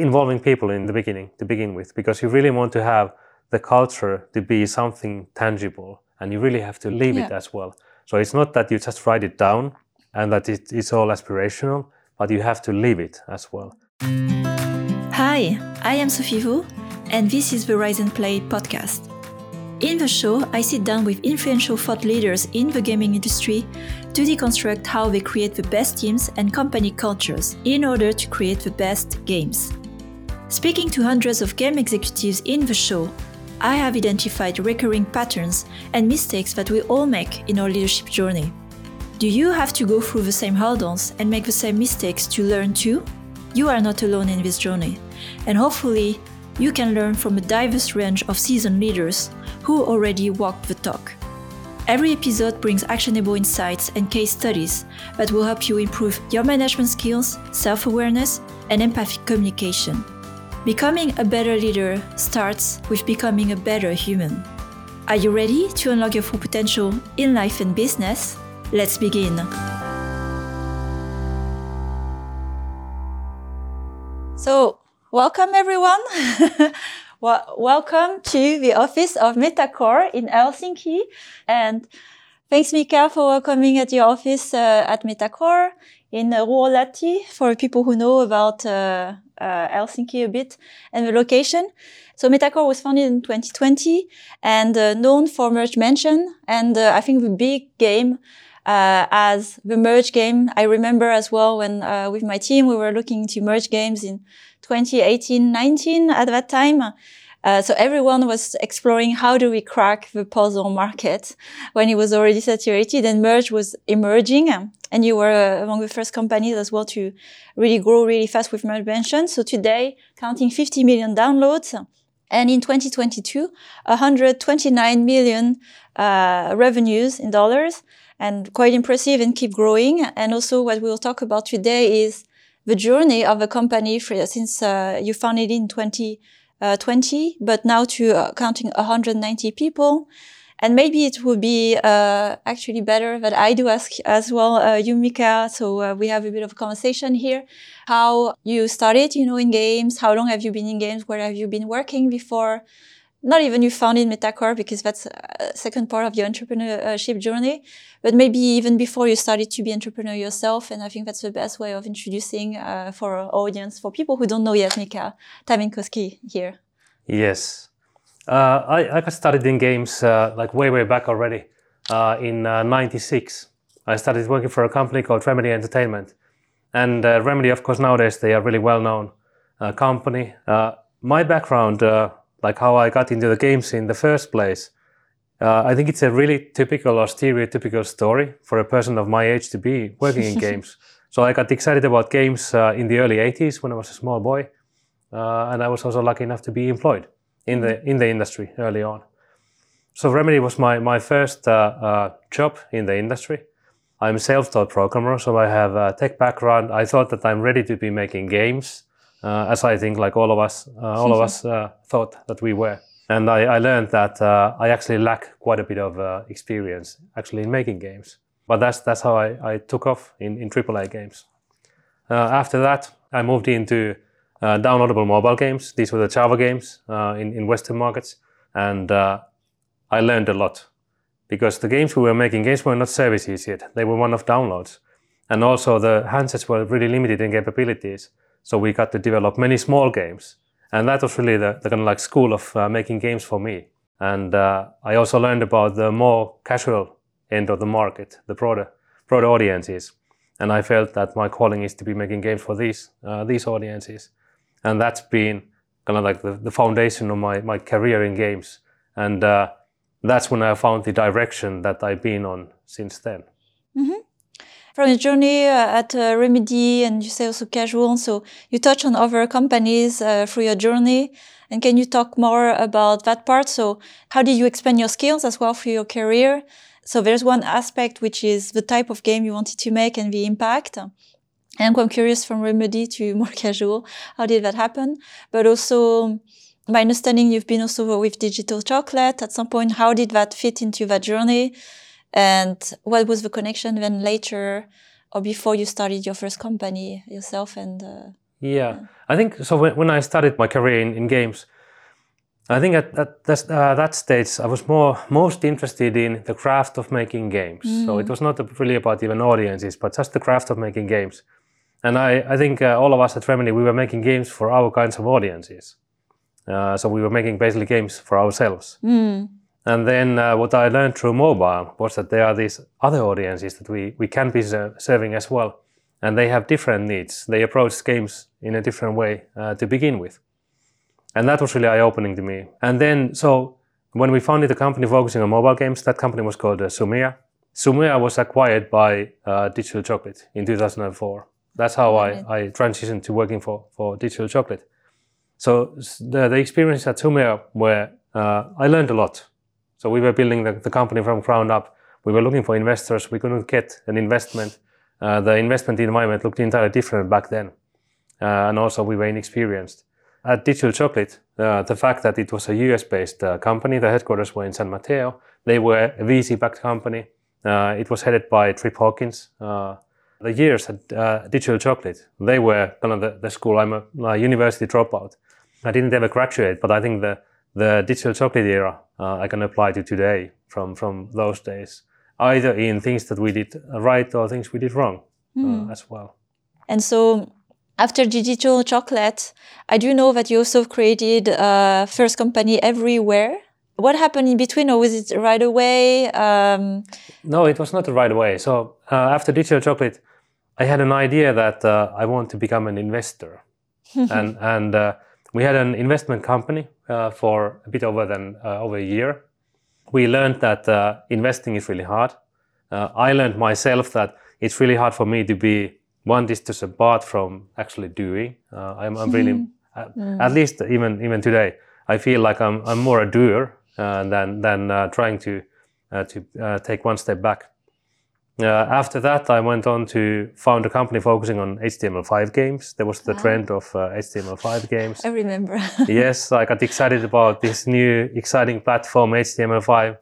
involving people in the beginning, to begin with, because you really want to have the culture to be something tangible, and you really have to live it as well. So it's not that you just write it down and that it's all aspirational, but you have to live it as well. Hi, I am Sophie Vaux, and this is the Rise and Play podcast. In the show, I sit down with influential thought leaders in the gaming industry to deconstruct how they create the best teams and company cultures in order to create the best games. Speaking to hundreds of game executives in the show, I have identified recurring patterns and mistakes that we all make in our leadership journey. Do you have to go through the same hurdles and make the same mistakes to learn too? You are not alone in this journey, and hopefully, you can learn from a diverse range of seasoned leaders who already walked the talk. Every episode brings actionable insights and case studies that will help you improve your management skills, self-awareness, and empathic communication. Becoming a better leader starts with becoming a better human. Are you ready to unlock your full potential in life and business? Let's begin. So, welcome everyone. Welcome to the office of Metacore in Helsinki, and thanks Mika for welcoming at your office at Metacore in Ruolatti, for people who know about Helsinki a bit and the location. So Metacore was founded in 2020 and known for Merge Mansion, and I think the big game as the Merge game. I remember as well when with my team we were looking into Merge games in 2018-19 at that time. So everyone was exploring how do we crack the puzzle market when it was already saturated and Merge was emerging. And you were among the first companies as well to really grow really fast with Merge Mansion. So today, counting 50 million downloads. And in 2022, 129 million revenues in dollars, and quite impressive and keep growing. And also what we'll talk about today is the journey of a company since you founded it in 2020, but now to counting 190 people. And maybe it would be actually better that I do ask as well you, Mika, so we have a bit of a conversation here. How you started, you know, in games, how long have you been in games, where have you been working before? Not even you founded Metacore, because that's a second part of your entrepreneurship journey, but maybe even before you started to be entrepreneur yourself. And I think that's the best way of introducing for our audience, for people who don't know yet, Mika Tammenkoski here. Yes. I got started in games like way back already in 96. I started working for a company called Remedy Entertainment. And Remedy, of course, nowadays they are really well-known company. My background... like how I got into the games in the first place. I think it's a really typical or stereotypical story for a person of my age to be working in games. So I got excited about games in the early 80s when I was a small boy. And I was also lucky enough to be employed in the industry early on. So Remedy was my first job in the industry. I'm a self-taught programmer, so I have a tech background. I thought that I'm ready to be making games. As I think, like all of us thought that we were, and I learned that I actually lack quite a bit of experience actually in making games. But that's how I took off in AAA games. After that, I moved into downloadable mobile games. These were the Java games in Western markets, and I learned a lot because the games we were making were not services yet; they were one-off downloads, and also the handsets were really limited in capabilities. So we got to develop many small games. And that was really the kind of like school of making games for me. And I also learned about the more casual end of the market, the broader audiences. And I felt that my calling is to be making games for these audiences. And that's been kind of like the foundation of my career in games. And that's when I found the direction that I've been on since then. Mm-hmm. From your journey at Remedy, and you say also casual, so you touch on other companies through your journey. And can you talk more about that part? So how did you expand your skills as well for your career? So there's one aspect, which is the type of game you wanted to make and the impact. And I'm curious, from Remedy to more casual, how did that happen? But also, my understanding, you've been also with Digital Chocolate at some point. How did that fit into that journey? And what was the connection then later or before you started your first company yourself? And Yeah, I think so. When I started my career in games, I think at that stage I was most interested in the craft of making games. Mm. So it was not really about even audiences, but just the craft of making games. And I think all of us at Remedy, we were making games for our kinds of audiences. So we were making basically games for ourselves. Mm. And then what I learned through mobile was that there are these other audiences that we can be serving as well. And they have different needs. They approach games in a different way to begin with. And that was really eye-opening to me. And then, so when we founded a company focusing on mobile games, that company was called Sumea. Sumea was acquired by Digital Chocolate in 2004. That's how I transitioned to working for Digital Chocolate. So the experience at Sumea where I learned a lot. So we were building the company from ground up. We were looking for investors. We couldn't get an investment. The investment environment looked entirely different back then. And also we were inexperienced. At Digital Chocolate, the fact that it was a US-based company, the headquarters were in San Mateo. They were a VC-backed company. It was headed by Trip Hawkins. The years at Digital Chocolate, they were kind of the school. I'm a university dropout. I didn't ever graduate, but I think the Digital Chocolate era I can apply to today from those days. Either in things that we did right or things we did wrong as well. And so after Digital Chocolate, I do know that you also created first company Everywhere. What happened in between, or was it right away? No, it was not right away. So after Digital Chocolate, I had an idea that I want to become an investor. and we had an investment company for a bit over a year. We learned that investing is really hard. I learned myself that it's really hard for me to be one distance apart from actually doing. I'm really, at least even today, I feel like I'm more a doer than trying to take one step back. After that, I went on to found a company focusing on HTML5 games. There was the trend of HTML5 games. I remember. Yes, I got excited about this new exciting platform, HTML5,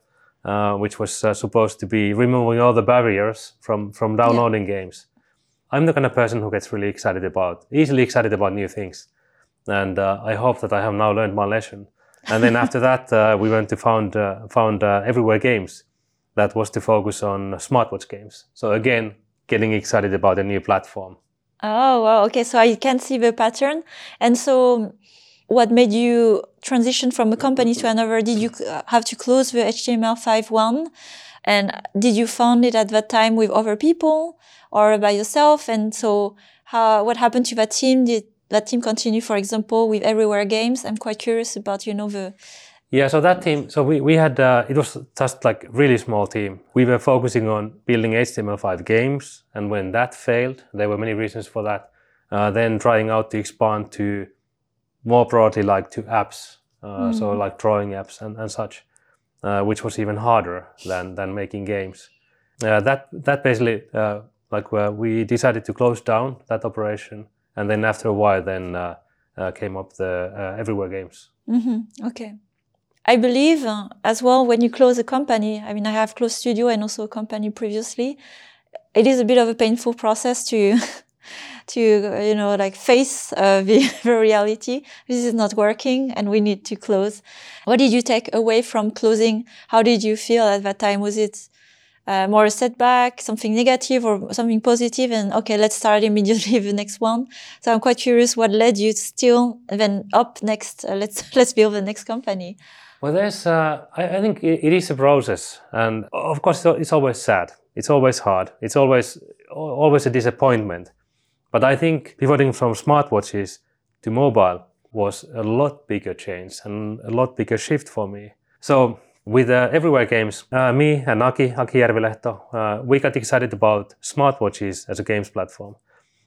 which was supposed to be removing all the barriers from downloading games. I'm the kind of person who gets really easily excited about new things. And I hope that I have now learned my lesson. And then after that, we went to found Everywhere Games. That was to focus on smartwatch games. So again, getting excited about a new platform. Oh, wow. Okay, so I can see the pattern. And so what made you transition from a company to another? Did you have to close the HTML5 one? And did you found it at that time with other people or by yourself? And so what happened to that team? Did that team continue, for example, with Everywhere Games? I'm quite curious about, the... Yeah, so that team, so we had, it was just like really small team. We were focusing on building HTML5 games, and when that failed, there were many reasons for that, then trying out to expand to more broadly like to apps, so like drawing apps and such, which was even harder than making games. That basically, we decided to close down that operation, and then after a while then came up the Everywhere Games. Mm-hmm. Okay. I believe as well when you close a company, I mean, I have closed studio and also a company previously. It is a bit of a painful process to face the reality. This is not working and we need to close. What did you take away from closing? How did you feel at that time? Was it more a setback, something negative or something positive? And okay, let's start immediately the next one. So I'm quite curious what led you still then up next, let's build the next company. Well, there's. I think it is a process, and of course, it's always sad. It's always hard. It's always a disappointment. But I think pivoting from smartwatches to mobile was a lot bigger change and a lot bigger shift for me. So with Everywhere Games, me and Aki Järvilehto, we got excited about smartwatches as a games platform,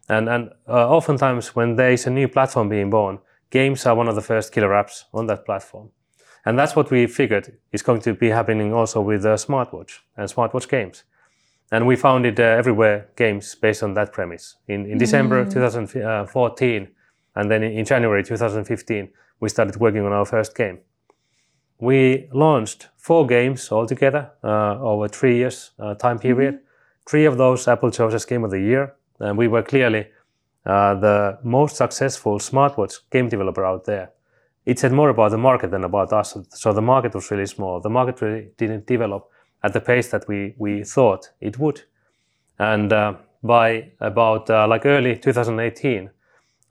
and oftentimes when there is a new platform being born, games are one of the first killer apps on that platform. And that's what we figured is going to be happening also with smartwatch and smartwatch games. And we founded Everywhere Games based on that premise. In December 2014, and then in January 2015, we started working on our first game. We launched 4 games altogether over 3 years time period. 3 of those Apple chose as Game of the Year. And we were clearly the most successful smartwatch game developer out there. It said more about the market than about us. So the market was really small. The market really didn't develop at the pace that we thought it would. And by about like early 2018,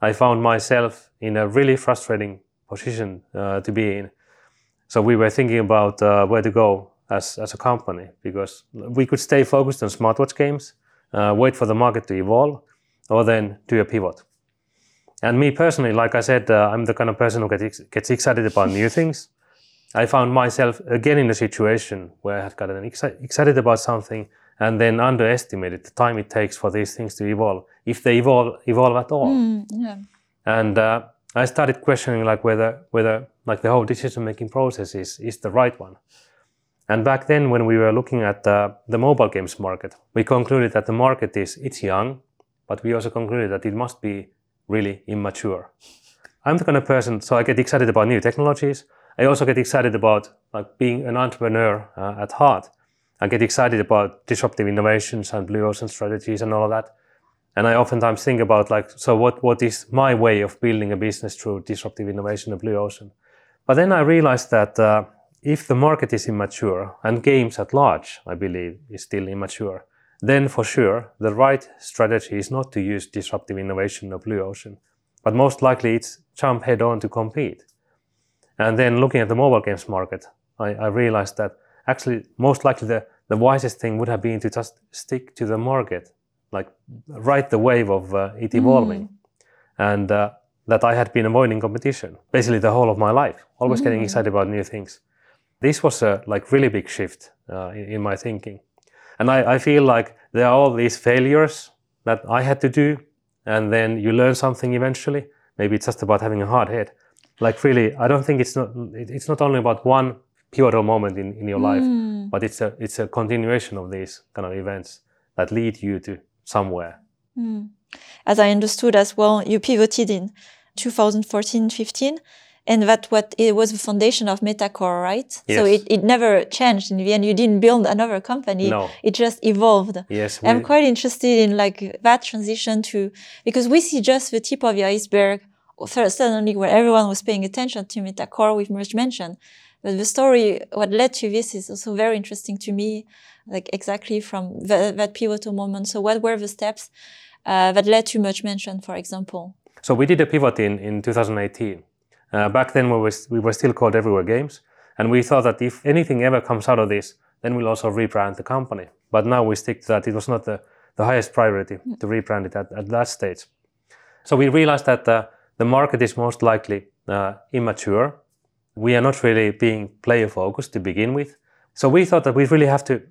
I found myself in a really frustrating position to be in. So we were thinking about where to go as a company, because we could stay focused on smartwatch games, wait for the market to evolve, or then do a pivot. And me personally, like I said, I'm the kind of person who gets excited about new things. I found myself again in a situation where I had gotten excited about something and then underestimated the time it takes for these things to evolve, if they evolve at all. Yeah. And I started questioning like whether like the whole decision-making process is the right one. And back then, when we were looking at the mobile games market, we concluded that the market it's young. But we also concluded that it must be really immature. I'm the kind of person, so I get excited about new technologies. I also get excited about like being an entrepreneur at heart. I get excited about disruptive innovations and blue ocean strategies and all of that. And I oftentimes think about like, so what is my way of building a business through disruptive innovation and blue ocean? But then I realized that if the market is immature, and games at large, I believe, is still immature, then for sure, the right strategy is not to use disruptive innovation or blue ocean, but most likely it's jump head on to compete. And then looking at the mobile games market, I realized that actually most likely the wisest thing would have been to just stick to the market, like ride the wave of it evolving. And that I had been avoiding competition basically the whole of my life, always getting excited about new things. This was a like really big shift in my thinking. And I feel like there are all these failures that I had to do, and then you learn something eventually. Maybe it's just about having a hard head. Like really, I don't think it's not only about one pivotal moment in your life, but it's a continuation of these kind of events that lead you to somewhere. As I understood as well, you pivoted in 2014-15. And it was the foundation of Metacore, right? Yes. So it never changed in the end. You didn't build another company. No. It just evolved. Yes. I'm quite interested in like that transition to, because we see just the tip of the iceberg. Suddenly where everyone was paying attention to Metacore with Merge Mansion. But the story, what led to this is also very interesting to me, like exactly from that pivotal moment. So what were the steps that led to Merge Mansion, for example? So we did a pivot in 2018. Back then we were still called Everywhere Games, and we thought that if anything ever comes out of this, then we'll also rebrand the company. But now we stick to that. It was not the highest priority to rebrand it at that stage. So we realized that the market is most likely immature. We are not really being player focused to begin with. So we thought that we really have to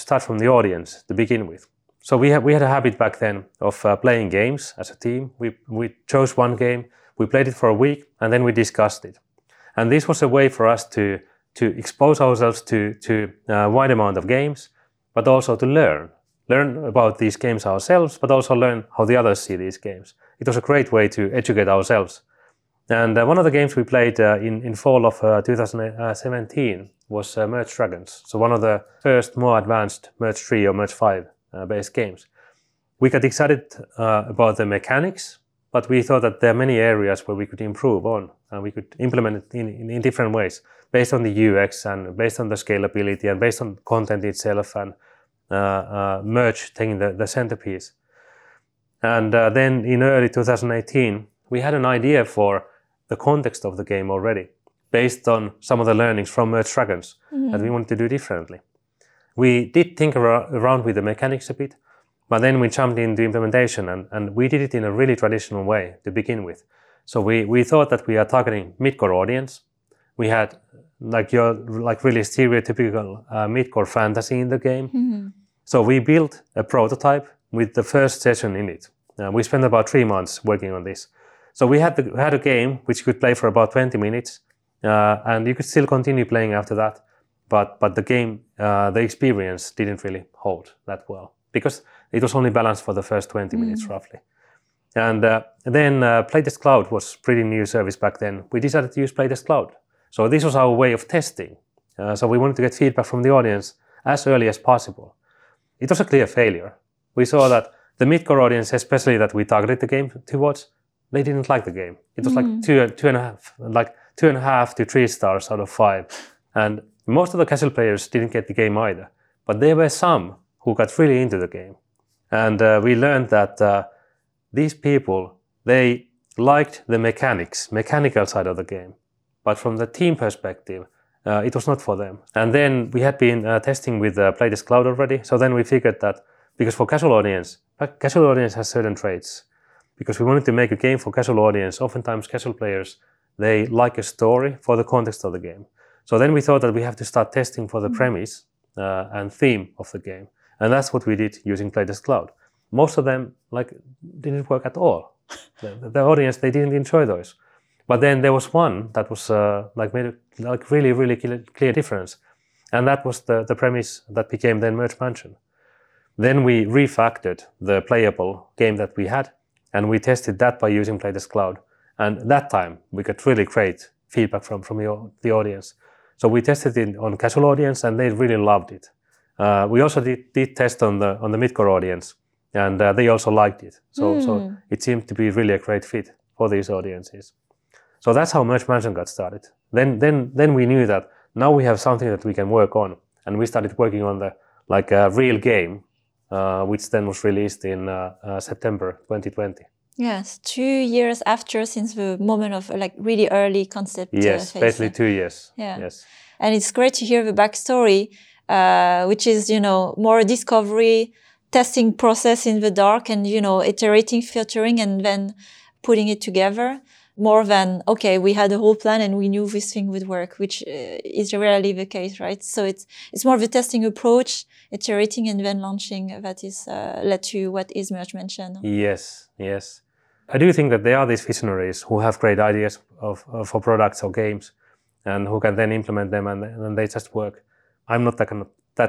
start from the audience to begin with. So we had a habit back then of playing games as a team. We chose one game. We played it for a week, and then we discussed it. And this was a way for us to expose ourselves to a wide amount of games, but also to learn about these games ourselves, but also learn how the others see these games. It was a great way to educate ourselves. And one of the games we played in fall of 2017 was Merge Dragons, so one of the first more advanced Merge 3 or Merge 5 based games. We got excited about the mechanics, but we thought that there are many areas where we could improve on, and we could implement it in different ways, based on the UX and based on the scalability and based on content itself, and merge taking the centerpiece. And then in early 2018, we had an idea for the context of the game already, based on some of the learnings from Merge Dragons that we wanted to do differently. We did think around with the mechanics a bit, but then we jumped into implementation, and we did it in a really traditional way to begin with. So we thought that we are targeting mid-core audience. We had like really stereotypical mid-core fantasy in the game. So we built a prototype with the first session in it. We spent about 3 months working on this. So we had a game which you could play for about 20 minutes, and you could still continue playing after that. But the game, the experience didn't really hold that well, because it was only balanced for the first 20 minutes, roughly. And then Playtest Cloud was pretty new service back then. We decided to use Playtest Cloud. So this was our way of testing. So we wanted to get feedback from the audience as early as possible. It was a clear failure. We saw that the mid-core audience, especially that we targeted the game towards, they didn't like the game. It was like two and a half to 3 stars out of 5. And most of the casual players didn't get the game either. But there were some who got really into the game. And we learned that these people, they liked the mechanical side of the game. But from the team perspective, it was not for them. And then we had been testing with Playtest Cloud already. So then we figured that, because for casual audience has certain traits. Because we wanted to make a game for casual audience, oftentimes casual players, they like a story for the context of the game. So then we thought that we have to start testing for the premise and theme of the game. And that's what we did using Playtest Cloud. Most of them didn't work at all. The audience, they didn't enjoy those. But then there was one that was made a really, really clear difference. And that was the premise that became then Merge Mansion. Then we refactored the playable game that we had, and we tested that by using Playtest Cloud. And that time, we got really great feedback from the audience. So we tested it on casual audience, and they really loved it. We also did test on the mid-core audience, and they also liked it. So it seemed to be really a great fit for these audiences. So that's how Merge Mansion got started. Then we knew that now we have something that we can work on, and we started working on a real game, which then was released in September 2020. Yes, 2 years after, since the moment of really early concept. Yes, phase. Basically 2 years. Yeah. Yes. And it's great to hear the backstory, which is, more discovery, testing process in the dark and, iterating, filtering, and then putting it together. More than, okay, we had a whole plan and we knew this thing would work, which is rarely the case, right? So it's more of a testing approach, iterating and then launching that is led to what is Merge Mansion. Yes, yes. I do think that there are these visionaries who have great ideas for products or games and who can then implement them and they just work. I'm not that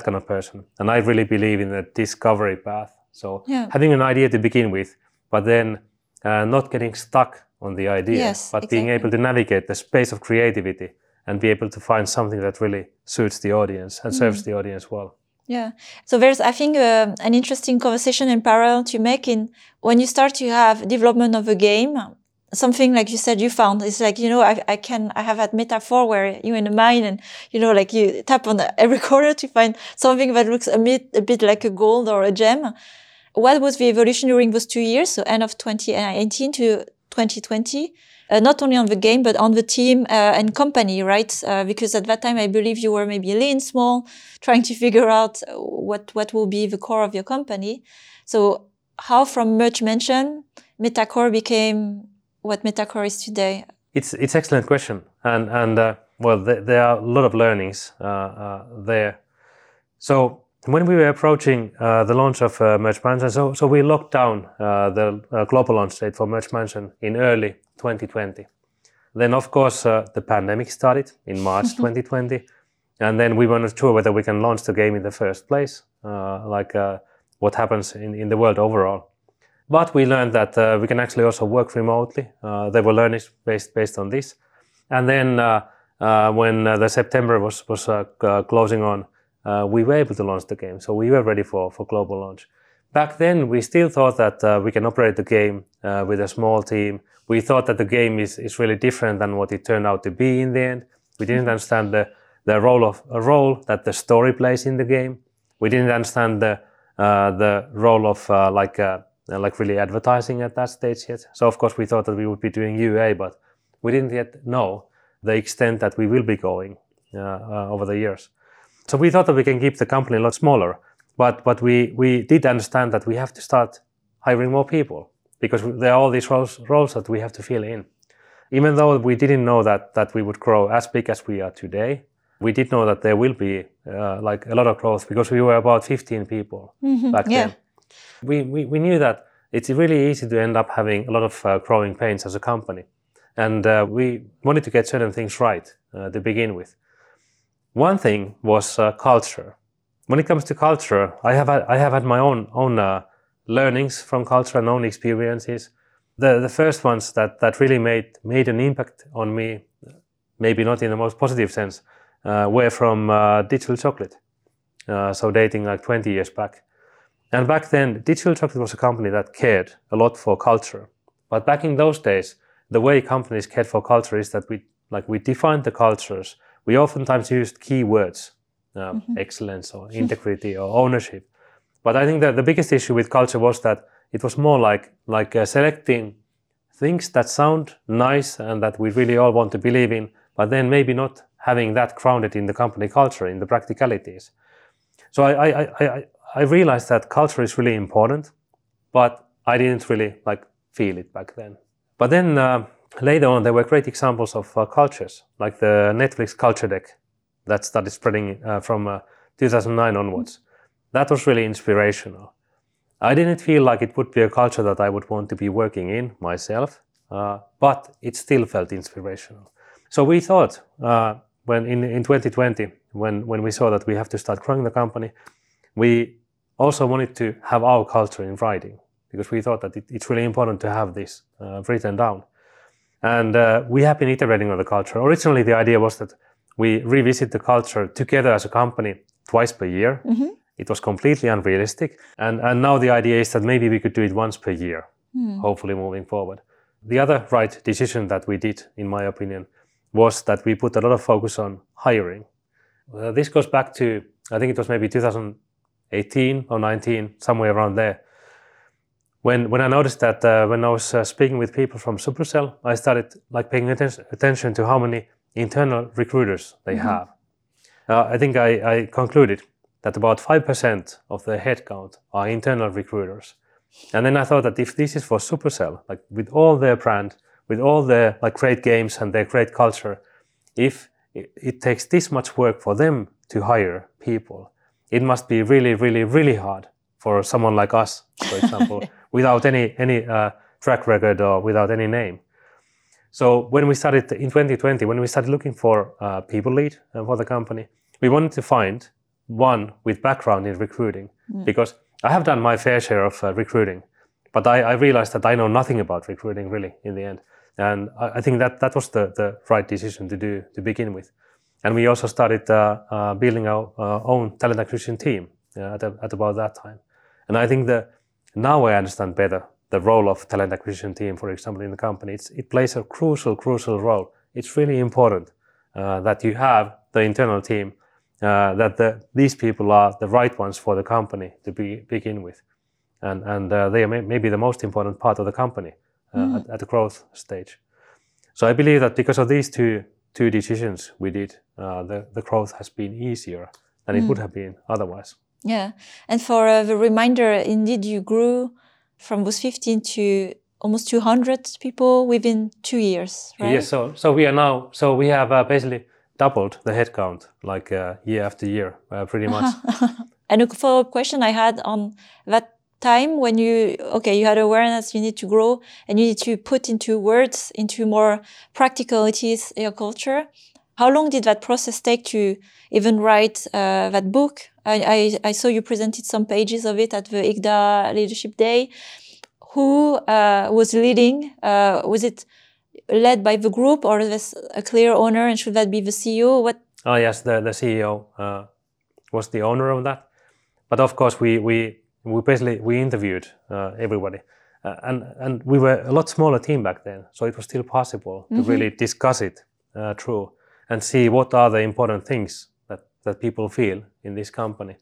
kind of person. And I really believe in the discovery path. So having an idea to begin with, but then not getting stuck on the idea, being able to navigate the space of creativity and be able to find something that really suits the audience and serves the audience well. Yeah. So there's, I think, an interesting conversation in parallel to make when you start to have development of a game, something like you said you found. It's I have that metaphor where you're in a mine and, you tap on every corner to find something that looks a bit like a gold or a gem. What was the evolution during those 2 years? So end of 2018 to 2020, not only on the game, but on the team and company, right? Because at that time, I believe you were maybe lean, small, trying to figure out what will be the core of your company. So how from Merge Mansion, Metacore became what Metacore is today? It's excellent question. There are a lot of learnings there. So when we were approaching the launch of Merge Mansion, so we locked down the global launch date for Merge Mansion in early 2020. Then, of course, the pandemic started in March 2020, and then we were not sure whether we can launch the game in the first place, what happens in the world overall. But we learned that we can actually also work remotely. There were learnings based on this. And then when the September was closing on, we were able to launch the game, so we were ready for global launch. Back then, we still thought that we can operate the game with a small team. We thought that the game is really different than what it turned out to be in the end. We didn't understand the role that the story plays in the game. We didn't understand the role of really advertising at that stage yet. So of course, we thought that we would be doing UA, but we didn't yet know the extent that we will be going over the years. So we thought that we can keep the company a lot smaller, but we did understand that we have to start hiring more people because there are all these roles that we have to fill in. Even though we didn't know that we would grow as big as we are today, we did know that there will be a lot of growth because we were about 15 people back then. We knew that it's really easy to end up having a lot of growing pains as a company. And we wanted to get certain things right to begin with. One thing was culture. When it comes to culture, I have had my own learnings from culture and own experiences. The first ones that really made an impact on me, maybe not in the most positive sense, were from Digital Chocolate. So dating 20 years back. And back then, Digital Chocolate was a company that cared a lot for culture. But back in those days, the way companies cared for culture is that we defined the cultures. We oftentimes used key words, excellence or integrity or ownership. But I think that the biggest issue with culture was that it was more like selecting things that sound nice and that we really all want to believe in, but then maybe not having that grounded in the company culture, in the practicalities. So I realized that culture is really important, but I didn't really feel it back then. But then later on, there were great examples of cultures, like the Netflix culture deck that started spreading from 2009 onwards. That was really inspirational. I didn't feel like it would be a culture that I would want to be working in myself, but it still felt inspirational. So we thought, when in 2020, when we saw that we have to start growing the company, we also wanted to have our culture in writing, because we thought that it's really important to have this written down. And we have been iterating on the culture. Originally, the idea was that we revisit the culture together as a company twice per year. Mm-hmm. It was completely unrealistic. And now the idea is that maybe we could do it once per year, hopefully moving forward. The other right decision that we did, in my opinion, was that we put a lot of focus on hiring. This goes back to, I think it was maybe 2018 or 19, somewhere around there. When I noticed that when I was speaking with people from Supercell, I started paying attention to how many internal recruiters they have. I think I concluded that about 5% of the headcount are internal recruiters. And then I thought that if this is for Supercell, with all their brand, with all their great games and their great culture, if it takes this much work for them to hire people, it must be really, really, really hard for someone like us, for example, without any track record or without any name. So when we started in 2020, when we started looking for a people lead for the company, we wanted to find one with background in recruiting, because I have done my fair share of recruiting, but I realized that I know nothing about recruiting really in the end. And I think that was the right decision to do to begin with. And we also started building our own talent acquisition team at about that time. And I think that now I understand better the role of talent acquisition team, for example, in the company. It plays a crucial role. It's really important that you have the internal team, that these people are the right ones for the company to begin with. And they are maybe the most important part of the company at the growth stage. So I believe that because of these two decisions we did, the growth has been easier than it would have been otherwise. Yeah. And for the reminder, indeed, you grew from those 15 to almost 200 people within 2 years, right? Yes. So we are now, so we have basically doubled the headcount year after year, pretty much. And a follow-up question I had on that time when you had awareness, you need to grow and you need to put into words, into more practicalities, your culture. How long did that process take to even write that book? I saw you presented some pages of it at the IGDA Leadership Day. Who was leading? Was it led by the group or was a clear owner, and should that be the CEO? What? Oh yes, the CEO was the owner of that. But of course, we interviewed everybody, and we were a lot smaller team back then, so it was still possible to really discuss it through and see what are the important things that people feel in this company.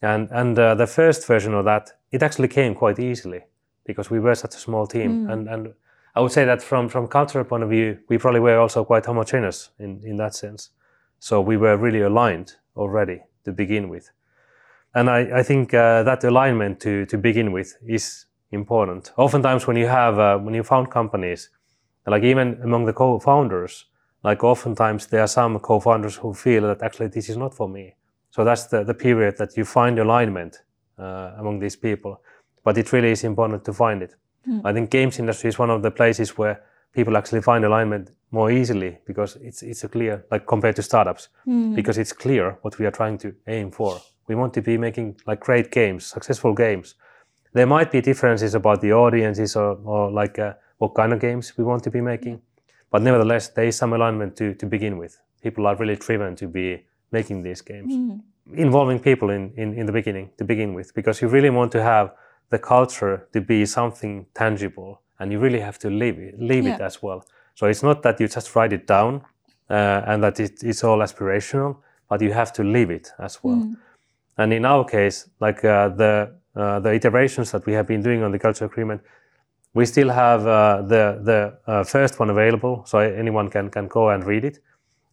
And the first version of that, it actually came quite easily because we were such a small team. And I would say that from cultural point of view, we probably were also quite homogeneous in that sense. So we were really aligned already to begin with. And I think that alignment to begin with is important. Oftentimes when you have, when you found companies, even among the co-founders, oftentimes there are some co-founders who feel that actually this is not for me. So that's the period that you find alignment among these people. But it really is important to find it. I think games industry is one of the places where people actually find alignment more easily because it's a clear, compared to startups, because it's clear what we are trying to aim for. We want to be making great games, successful games. There might be differences about the audiences or what kind of games we want to be making. But nevertheless, there is some alignment to begin with. People are really driven to be making these games. involving people in the beginning, to begin with, because you really want to have the culture to be something tangible, and you really have to live it as well. So it's not that you just write it down and that it's all aspirational, but you have to live it as well. Mm. And in our case, like the iterations that we have been doing on the culture agreement, we still have the first one available, so anyone can go and read it.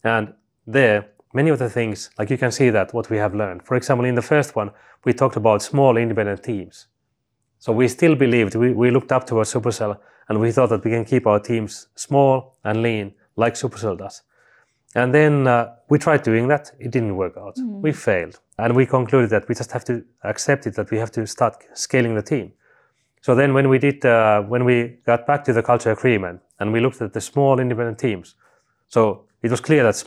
And there, many of the things, like you can see that what we have learned. For example, in the first one, we talked about small independent teams. So we still believed, we looked up to our Supercell, and we thought that we can keep our teams small and lean, like Supercell does. And then we tried doing that. It didn't work out. Mm-hmm. We failed. And we concluded that we just have to accept it, that we have to start scaling the team. So then when we did, when we got back to the culture agreement and we looked at the small independent teams, so it was clear that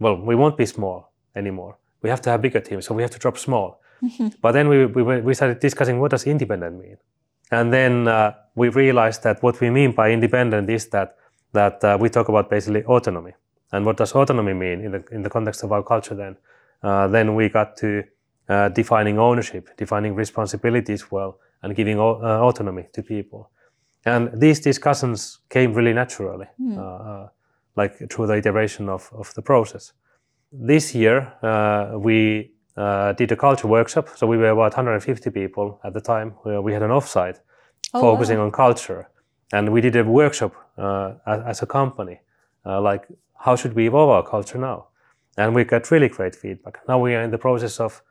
we won't be small anymore. We have to have bigger teams, so we have to drop small. Mm-hmm. But then we started discussing, what does independent mean? And then we realized that what we mean by independent is that we talk about basically autonomy. And what does autonomy mean in the context of our culture then? Then we got to defining ownership, defining responsibility as well, and giving autonomy to people. And these discussions came really naturally, like through the iteration of the process. This year, we did a culture workshop. So we were about 150 people at the time. We had an offsite focusing on culture. And we did a workshop as a company, like how should we evolve our culture now? And we got really great feedback. Now we are in the process of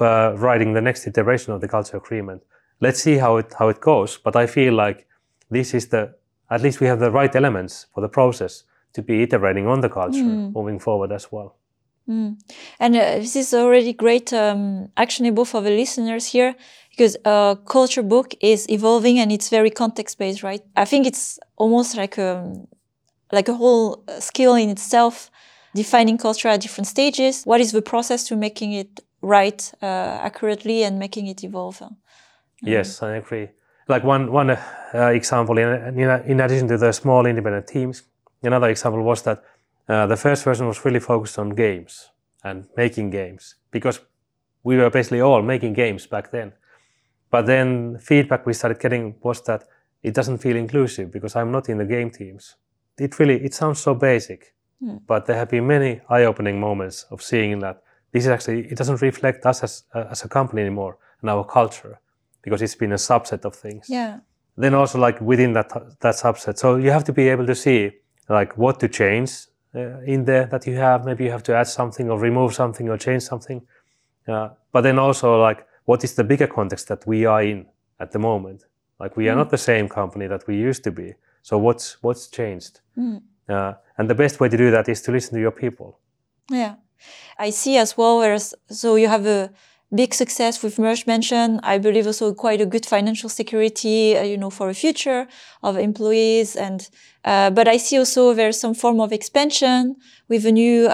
writing the next iteration of the culture agreement. Let's see how it goes. But I feel like this is at least we have the right elements for the process to be iterating on the culture moving forward as well. Mm. And this is already great actionable for the listeners here, because culture book is evolving and it's very context-based, right? I think it's almost like a whole skill in itself, defining culture at different stages. What is the process to making it right accurately and making it evolve? Yes, I agree. Like one example, in addition to the small independent teams, another example was that the first version was really focused on games and making games, because we were basically all making games back then. But then feedback we started getting was that it doesn't feel inclusive because I'm not in the game teams. It sounds so basic, but there have been many eye-opening moments of seeing that this is actually, it doesn't reflect us as a company anymore and our culture, because it's been a subset of things. Yeah. Then also like within that subset. So you have to be able to see like what to change in there that you have. Maybe you have to add something or remove something or change something. But then also like what is the bigger context that we are in at the moment? Like we are not the same company that we used to be. So what's changed? Mm. And the best way to do that is to listen to your people. Yeah. I see as well, so you have a big success with Merge Mansion. I believe also quite a good financial security, for the future of employees. And but I see also there's some form of expansion with a new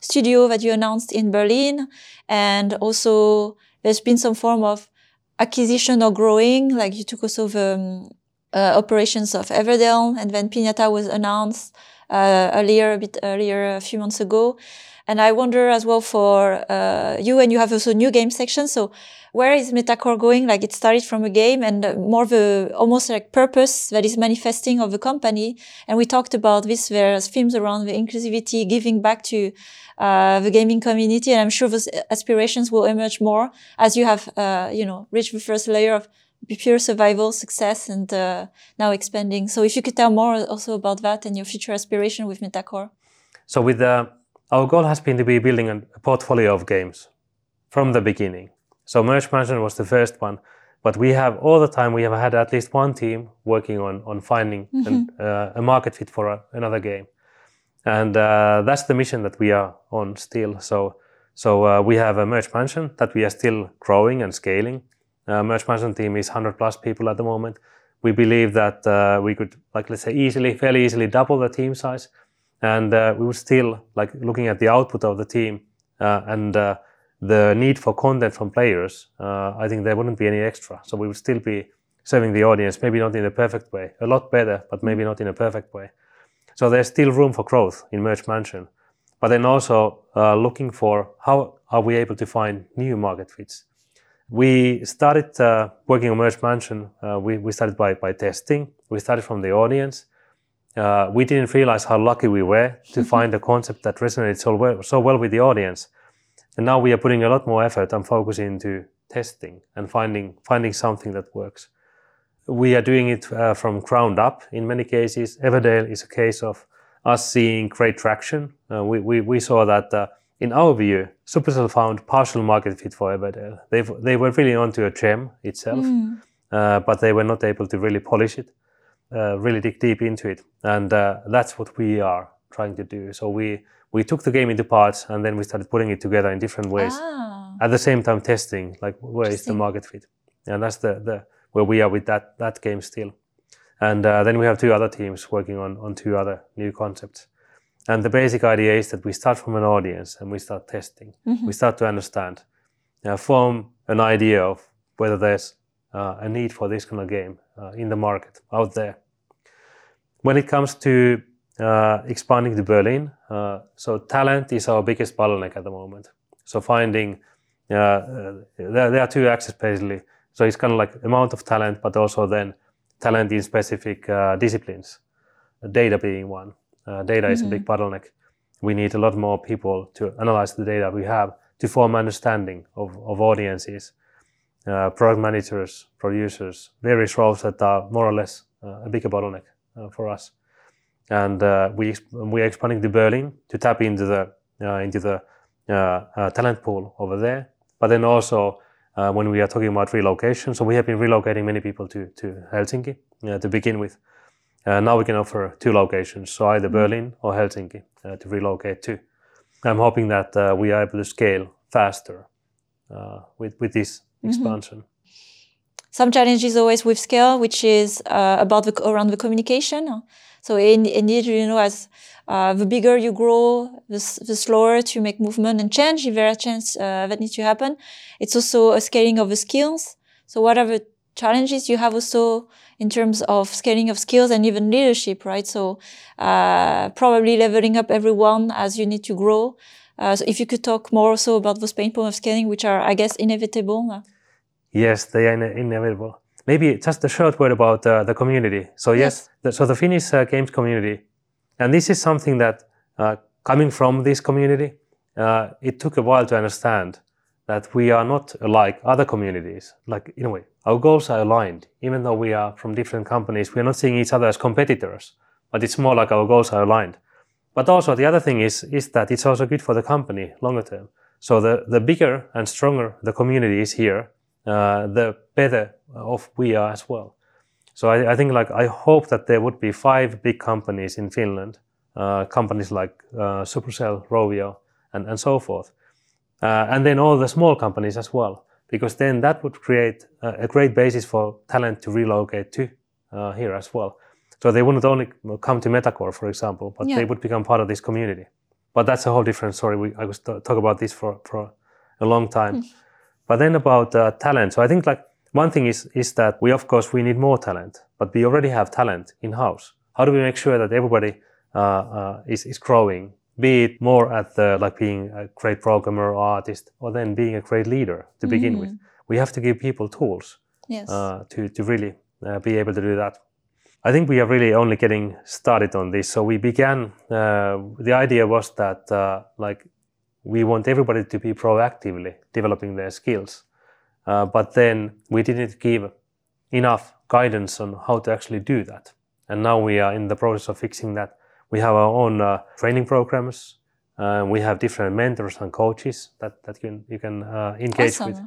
studio that you announced in Berlin. And also there's been some form of acquisition or growing, like you took also the operations of Everdell, and then Piñata was announced a few months ago. And I wonder as well for you, and you have also new game section. So where is Metacore going? Like it started from a game and more the almost like purpose that is manifesting of the company. And we talked about this, there's themes around the inclusivity, giving back to the gaming community. And I'm sure those aspirations will emerge more as you have, reached the first layer of pure survival, success, and now expanding. So if you could tell more also about that and your future aspiration with Metacore. So with our goal has been to be building a portfolio of games from the beginning. So Merge Mansion was the first one, but we have had at least one team working on finding a market fit for another game. And that's the mission that we are on still. So we have a Merge Mansion that we are still growing and scaling. Merge Mansion team is 100+ people at the moment. We believe that we could, fairly easily double the team size. And we were still looking at the output of the team and the need for content from players. I think there wouldn't be any extra. So we would still be serving the audience, maybe not in the perfect way. A lot better, but maybe not in a perfect way. So there's still room for growth in Merge Mansion. But then also looking for how are we able to find new market fits? We started working on Merge Mansion. We started by testing. We started from the audience. We didn't realize how lucky we were to find a concept that resonated so well with the audience. And now we are putting a lot more effort and focus into testing and finding something that works. We are doing it from ground up in many cases. Everdell is a case of us seeing great traction. We saw that in our view, Supercell found partial market fit for Everdell. They were really onto a gem itself, but they were not able to really polish it, really dig deep into it. And that's what we are trying to do. So we took the game into parts and then we started putting it together in different ways. At the same time testing, like where is the market fit? And that's the where we are with that game still. And then we have two other teams working on two other new concepts. And the basic idea is that we start from an audience and we start testing. We start to understand, form an idea of whether there's a need for this kind of game in the market, out there. When it comes to expanding to Berlin, so talent is our biggest bottleneck at the moment. So finding, there are two axes basically. So it's kind of like amount of talent, but also then talent in specific disciplines, data being one. Data is a big bottleneck. We need a lot more people to analyze the data we have to form understanding of audiences, product managers, producers, various roles that are more or less a bigger bottleneck for us. And we are expanding to Berlin to tap into the talent pool over there. But then also when we are talking about relocation, so we have been relocating many people to Helsinki to begin with. Now we can offer two locations, so either Berlin or Helsinki to relocate to. I'm hoping that we are able to scale faster with this expansion. Some challenges always with scale, which is around the communication. So indeed, as the bigger you grow, the slower to make movement and change, if there are changes that need to happen. It's also a scaling of the skills. So what are the challenges you have also in terms of scaling of skills and even leadership, right? So probably leveling up everyone as you need to grow. So if you could talk more also about those pain points of scaling, which are, I guess, inevitable. Yes, they are inevitable. Maybe just a short word about the community. So yes, so the Finnish games community, and this is something that coming from this community, it took a while to understand that we are not like other communities. Like, in a way, our goals are aligned. Even though we are from different companies, we are not seeing each other as competitors, but it's more like our goals are aligned. But also the other thing is that it's also good for the company longer term. So the bigger and stronger the community is here, the better off we are as well. So I think, like, I hope that there would be 5 big companies in Finland, companies like Supercell, Rovio, and so forth. And then all the small companies as well, because then that would create a great basis for talent to relocate to here as well. So they wouldn't only come to Metacore, for example, but they would become part of this community. But that's a whole different story. I could talk about this for a long time. But then about talent. So I think, like, one thing is that we need more talent, but we already have talent in-house. How do we make sure that everybody is growing? Be it more at the, like, being a great programmer or artist, or then being a great leader to begin with. We have to give people tools to really be able to do that. I think we are really only getting started on this. So we began, the idea was that we want everybody to be proactively developing their skills. But then we didn't give enough guidance on how to actually do that. And now we are in the process of fixing that. We have our own training programs. We have different mentors and coaches that you can engage with.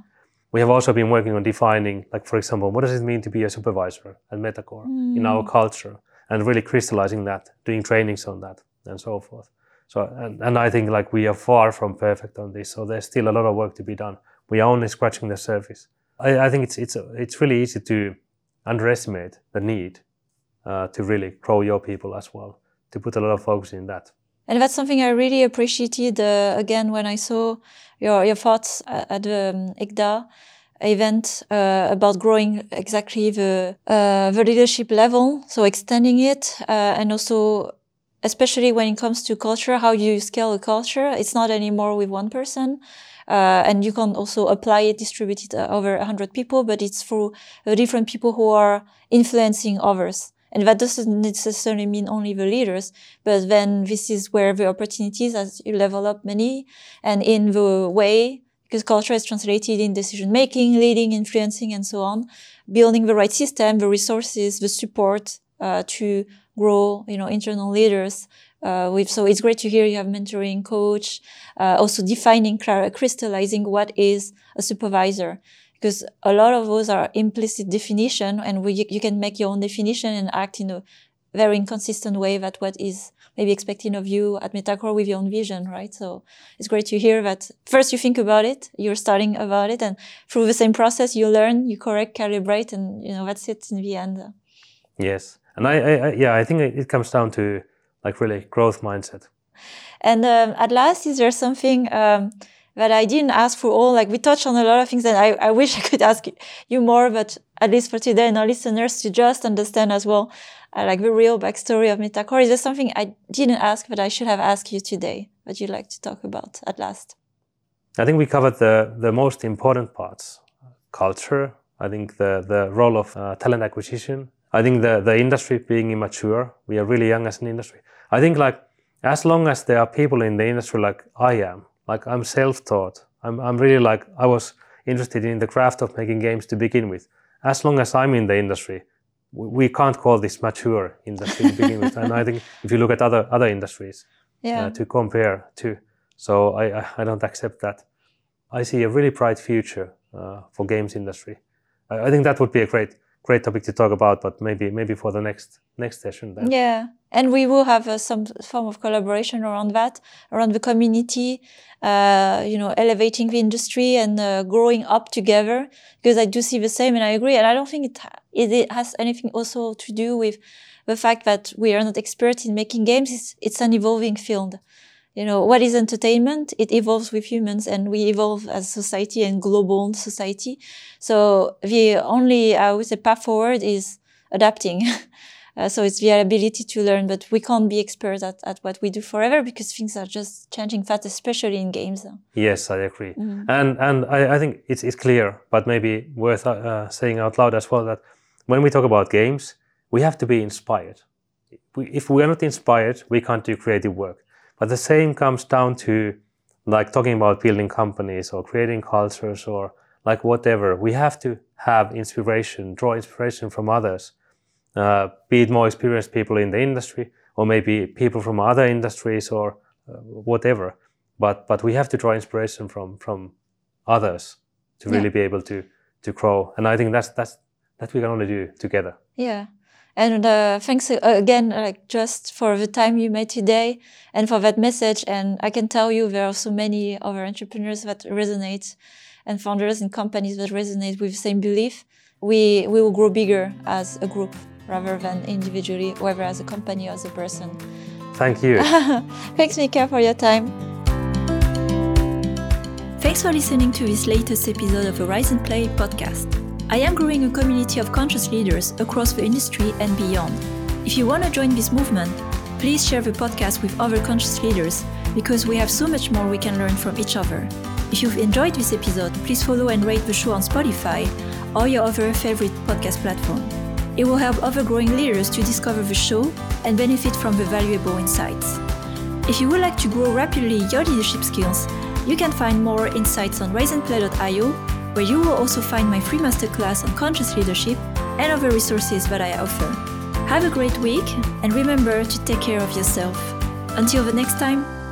We have also been working on defining, like, for example, what does it mean to be a supervisor at Metacore in our culture, and really crystallizing that, doing trainings on that, and so forth. So, and I think, like, we are far from perfect on this. So there's still a lot of work to be done. We are only scratching the surface. I think it's really easy to underestimate the need to really grow your people as well, to put a lot of focus in that. And that's something I really appreciated, again, when I saw your thoughts at the IGDA event about growing exactly the leadership level, so extending it, and also especially when it comes to culture, how you scale a culture. It's not anymore with one person. And you can also apply it, distribute it over 100 people, but it's through different people who are influencing others. And that doesn't necessarily mean only the leaders, but then this is where the opportunities, as you level up many, and in the way, because culture is translated in decision-making, leading, influencing, and so on, building the right system, the resources, the support to grow, internal leaders. So it's great to hear you have mentoring, coach, also defining, crystallizing what is a supervisor. Because a lot of those are implicit definition, and you can make your own definition and act in a very inconsistent way that what is maybe expected of you at Metacore with your own vision, right? So it's great to hear that first you think about it, you're starting about it, and through the same process you learn, you correct, calibrate, and that's it in the end. Yes, and I think it comes down to really growth mindset. And at last, is there something? That I didn't ask for all, we touched on a lot of things and I wish I could ask you more, but at least for today and our listeners to just understand as well, the real backstory of Metacore. Is there something I didn't ask but I should have asked you today that you'd like to talk about at last? I think we covered the most important parts. Culture, I think the role of talent acquisition. I think the industry being immature. We are really young as an industry. I think as long as there are people in the industry like I am, I'm self-taught. I'm really I was interested in the craft of making games to begin with. As long as I'm in the industry, we can't call this mature industry to begin with. And I think if you look at other industries to compare to, so I don't accept that. I see a really bright future for games industry. I think that would be a great topic to talk about, but maybe for the next session then. Yeah, and we will have some form of collaboration around that, around the community, elevating the industry and growing up together, because I do see the same and I agree. And I don't think it has anything also to do with the fact that we are not experts in making games. It's an evolving field. What is entertainment? It evolves with humans and we evolve as society and global society. So the only, path forward is adapting. So it's the ability to learn, but we can't be experts at what we do forever because things are just changing fast, especially in games. Yes, I agree. Mm-hmm. And I think it's clear, but maybe worth saying out loud as well, that when we talk about games, we have to be inspired. If we are not inspired, we can't do creative work. But the same comes down to talking about building companies or creating cultures or whatever. We have to have inspiration, draw inspiration from others, be it more experienced people in the industry or maybe people from other industries or whatever. But we have to draw inspiration from others to really be able to grow. And I think that we can only do together. Yeah. And thanks again, just for the time you made today and for that message. And I can tell you there are so many other entrepreneurs that resonate and founders and companies that resonate with the same belief. We will grow bigger as a group rather than individually, whether as a company or as a person. Thank you. Thanks, Mika, for your time. Thanks for listening to this latest episode of the Rise and Play podcast. I am growing a community of conscious leaders across the industry and beyond. If you want to join this movement, please share the podcast with other conscious leaders because we have so much more we can learn from each other. If you've enjoyed this episode, please follow and rate the show on Spotify or your other favorite podcast platform. It will help other growing leaders to discover the show and benefit from the valuable insights. If you would like to grow rapidly your leadership skills, you can find more insights on raiseandplay.io, where you will also find my free masterclass on conscious leadership and other resources that I offer. Have a great week and remember to take care of yourself. Until the next time.